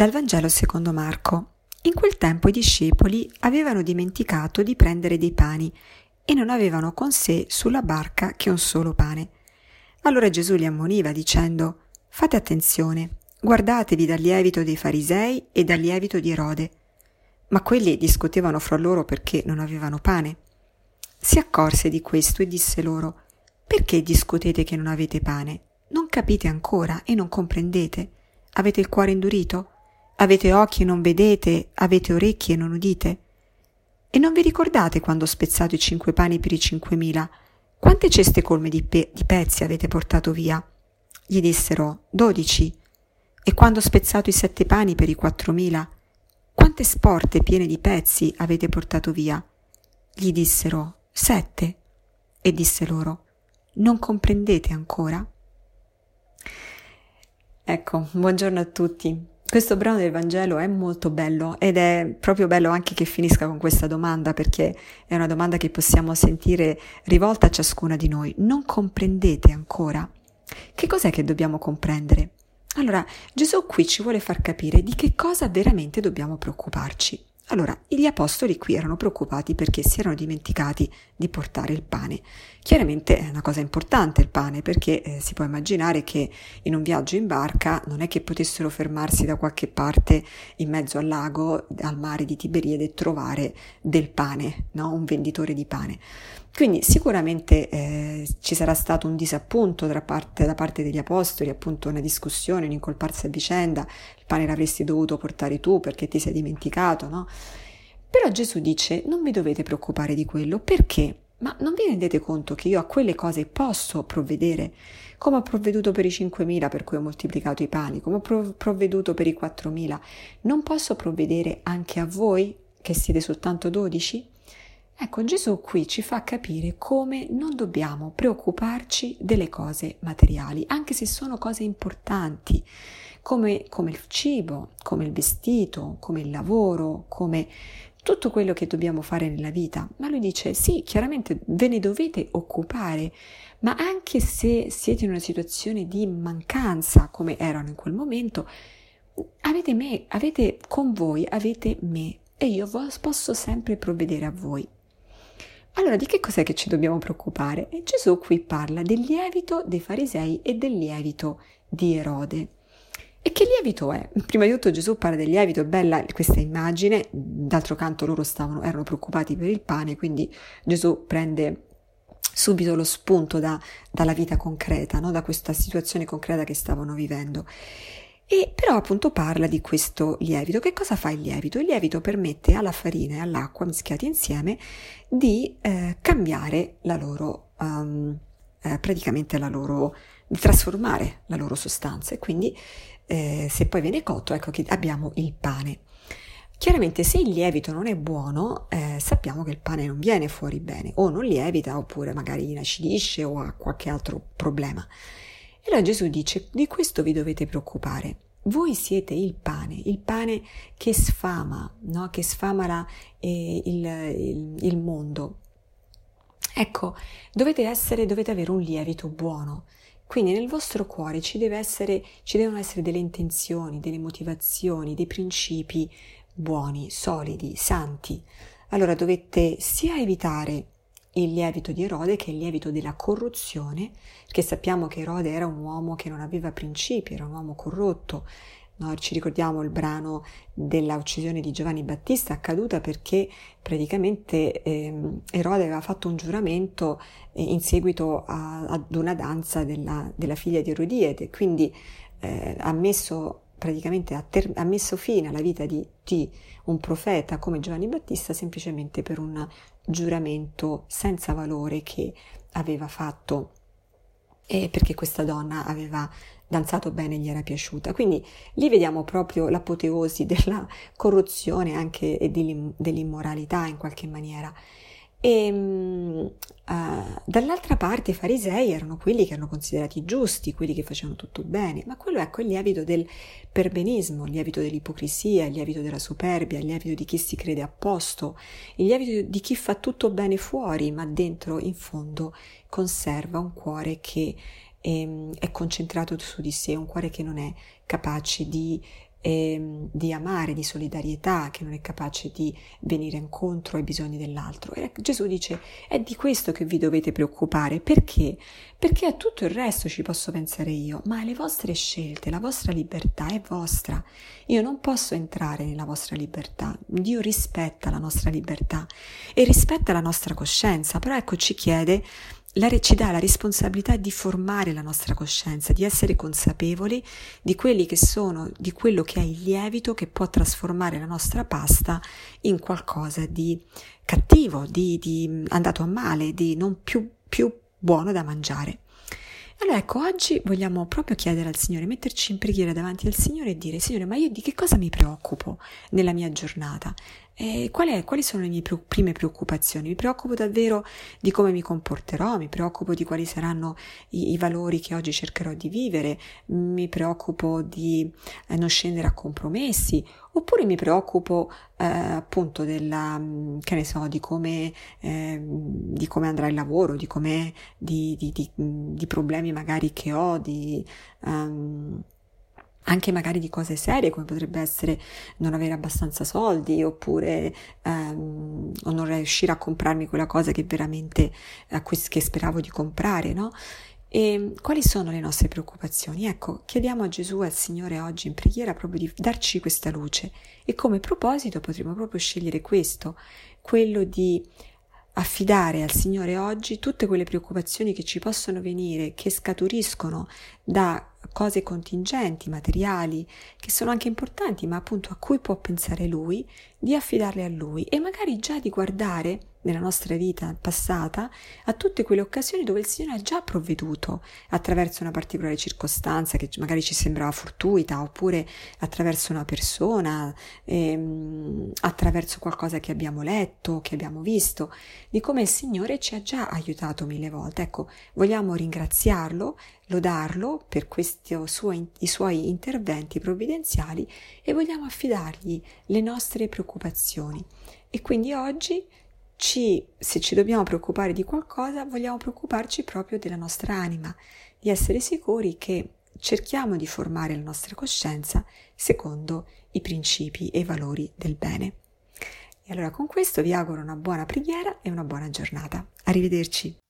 Dal Vangelo secondo Marco. In quel tempo i discepoli avevano dimenticato di prendere dei pani e non avevano con sé sulla barca che un solo pane. Allora Gesù li ammoniva dicendo: «Fate attenzione, guardatevi dal lievito dei farisei e dal lievito di Erode». Ma quelli discutevano fra loro perché non avevano pane. Si accorse di questo e disse loro: «Perché discutete che non avete pane? Non capite ancora e non comprendete? Avete il cuore indurito? Avete occhi e non vedete, avete orecchie e non udite? E non vi ricordate quando ho spezzato i 5 pani per i 5.000? Quante ceste colme di pezzi avete portato via?» Gli dissero: 12. «E quando ho spezzato i 7 pani per i 4.000? Quante sporte piene di pezzi avete portato via?» Gli dissero: 7. E disse loro: «Non comprendete ancora?» Ecco, buongiorno a tutti. Questo brano del Vangelo è molto bello ed è proprio bello anche che finisca con questa domanda, perché è una domanda che possiamo sentire rivolta a ciascuna di noi. Non comprendete ancora? Che cos'è che dobbiamo comprendere? Allora, Gesù qui ci vuole far capire di che cosa veramente dobbiamo preoccuparci. Allora, gli apostoli qui erano preoccupati perché si erano dimenticati di portare il pane. Chiaramente è una cosa importante il pane, perché si può immaginare che in un viaggio in barca non è che potessero fermarsi da qualche parte in mezzo al lago, al mare di Tiberiade, e trovare del pane, no? Un venditore di pane. Quindi sicuramente ci sarà stato un disappunto da parte degli apostoli, appunto una discussione, un'incolparsi a vicenda: il pane l'avresti dovuto portare tu perché ti sei dimenticato, no? Però Gesù dice: non vi dovete preoccupare di quello, perché? Ma non vi rendete conto che io a quelle cose posso provvedere? Come ho provveduto per i 5.000 per cui ho moltiplicato i pani, come ho provveduto per i 4.000, non posso provvedere anche a voi che siete soltanto 12? Ecco, Gesù qui ci fa capire come non dobbiamo preoccuparci delle cose materiali, anche se sono cose importanti, come il cibo, come il vestito, come il lavoro, come tutto quello che dobbiamo fare nella vita. Ma lui dice: sì, chiaramente ve ne dovete occupare, ma anche se siete in una situazione di mancanza, come erano in quel momento, avete me e io posso sempre provvedere a voi. Allora, di che cos'è che ci dobbiamo preoccupare? E Gesù qui parla del lievito dei farisei e del lievito di Erode. E che lievito è? Prima di tutto Gesù parla del lievito, è bella questa immagine. D'altro canto loro erano preoccupati per il pane, quindi Gesù prende subito lo spunto dalla vita concreta, no? Da questa situazione concreta che stavano vivendo. E però appunto parla di questo lievito. Che cosa fa il lievito? Il lievito permette alla farina e all'acqua mischiati insieme di cambiare la loro, di trasformare la loro sostanza, e quindi se poi viene cotto, ecco che abbiamo il pane. Chiaramente se il lievito non è buono, sappiamo che il pane non viene fuori bene, o non lievita, oppure magari inacidisce o ha qualche altro problema. E allora Gesù dice: di questo vi dovete preoccupare. Voi siete il pane che sfama, no? Che sfama il mondo. Ecco, dovete avere un lievito buono. Quindi nel vostro cuore ci devono essere delle intenzioni, delle motivazioni, dei principi buoni, solidi, santi. Allora dovete sia evitare il lievito di Erode, che è il lievito della corruzione, perché sappiamo che Erode era un uomo che non aveva principi, era un uomo corrotto, no? Ci ricordiamo il brano della uccisione di Giovanni Battista, accaduta perché praticamente Erode aveva fatto un giuramento in seguito ad una danza della figlia di Erodiade, quindi ha messo fine alla vita di un profeta come Giovanni Battista semplicemente per un giuramento senza valore che aveva fatto, perché questa donna aveva danzato bene e gli era piaciuta. Quindi lì vediamo proprio l'apoteosi della corruzione anche e dell'immoralità in qualche maniera. E dall'altra parte i farisei erano quelli che erano considerati giusti, quelli che facevano tutto bene, ma quello, ecco, è il lievito del perbenismo, il lievito dell'ipocrisia, il lievito della superbia, il lievito di chi si crede a posto, il lievito di chi fa tutto bene fuori, ma dentro in fondo conserva un cuore che è concentrato su di sé, un cuore che non è capace di di amare, di solidarietà, che non è capace di venire incontro ai bisogni dell'altro. E Gesù dice: è di questo che vi dovete preoccupare. Perché? Perché a tutto il resto ci posso pensare io, ma alle vostre scelte, la vostra libertà è vostra. Io non posso entrare nella vostra libertà. Dio rispetta la nostra libertà e rispetta la nostra coscienza, però ecco ci chiede, ci dà la responsabilità di formare la nostra coscienza, di essere consapevoli di quelli che sono, di quello che è il lievito che può trasformare la nostra pasta in qualcosa di cattivo, di andato a male, di non più buono da mangiare. Allora ecco, oggi vogliamo proprio chiedere al Signore, metterci in preghiera davanti al Signore e dire: Signore, ma io di che cosa mi preoccupo nella mia giornata? Quali sono le mie prime preoccupazioni? Mi preoccupo davvero di come mi comporterò, mi preoccupo di quali saranno i valori che oggi cercherò di vivere, mi preoccupo di non scendere a compromessi, oppure mi preoccupo appunto di come andrà il lavoro, di problemi magari che ho, anche magari di cose serie, come potrebbe essere non avere abbastanza soldi, oppure o non riuscire a comprarmi quella cosa che veramente che speravo di comprare, no? E quali sono le nostre preoccupazioni? Ecco, chiediamo a Gesù e al Signore oggi in preghiera proprio di darci questa luce, e come proposito potremo proprio scegliere questo, quello di affidare al Signore oggi tutte quelle preoccupazioni che ci possono venire, che scaturiscono da cose contingenti, materiali, che sono anche importanti, ma appunto a cui può pensare Lui, di affidarle a Lui, e magari già di guardare nella nostra vita passata a tutte quelle occasioni dove il Signore ha già provveduto attraverso una particolare circostanza che magari ci sembrava fortuita, oppure attraverso una persona, attraverso qualcosa che abbiamo letto, che abbiamo visto, di come il Signore ci ha già aiutato mille volte. Ecco, vogliamo ringraziarlo, lodarlo per questi i suoi interventi provvidenziali, e vogliamo affidargli le nostre preoccupazioni. E quindi oggi se ci dobbiamo preoccupare di qualcosa, vogliamo preoccuparci proprio della nostra anima, di essere sicuri che cerchiamo di formare la nostra coscienza secondo i principi e i valori del bene. E allora con questo vi auguro una buona preghiera e una buona giornata. Arrivederci.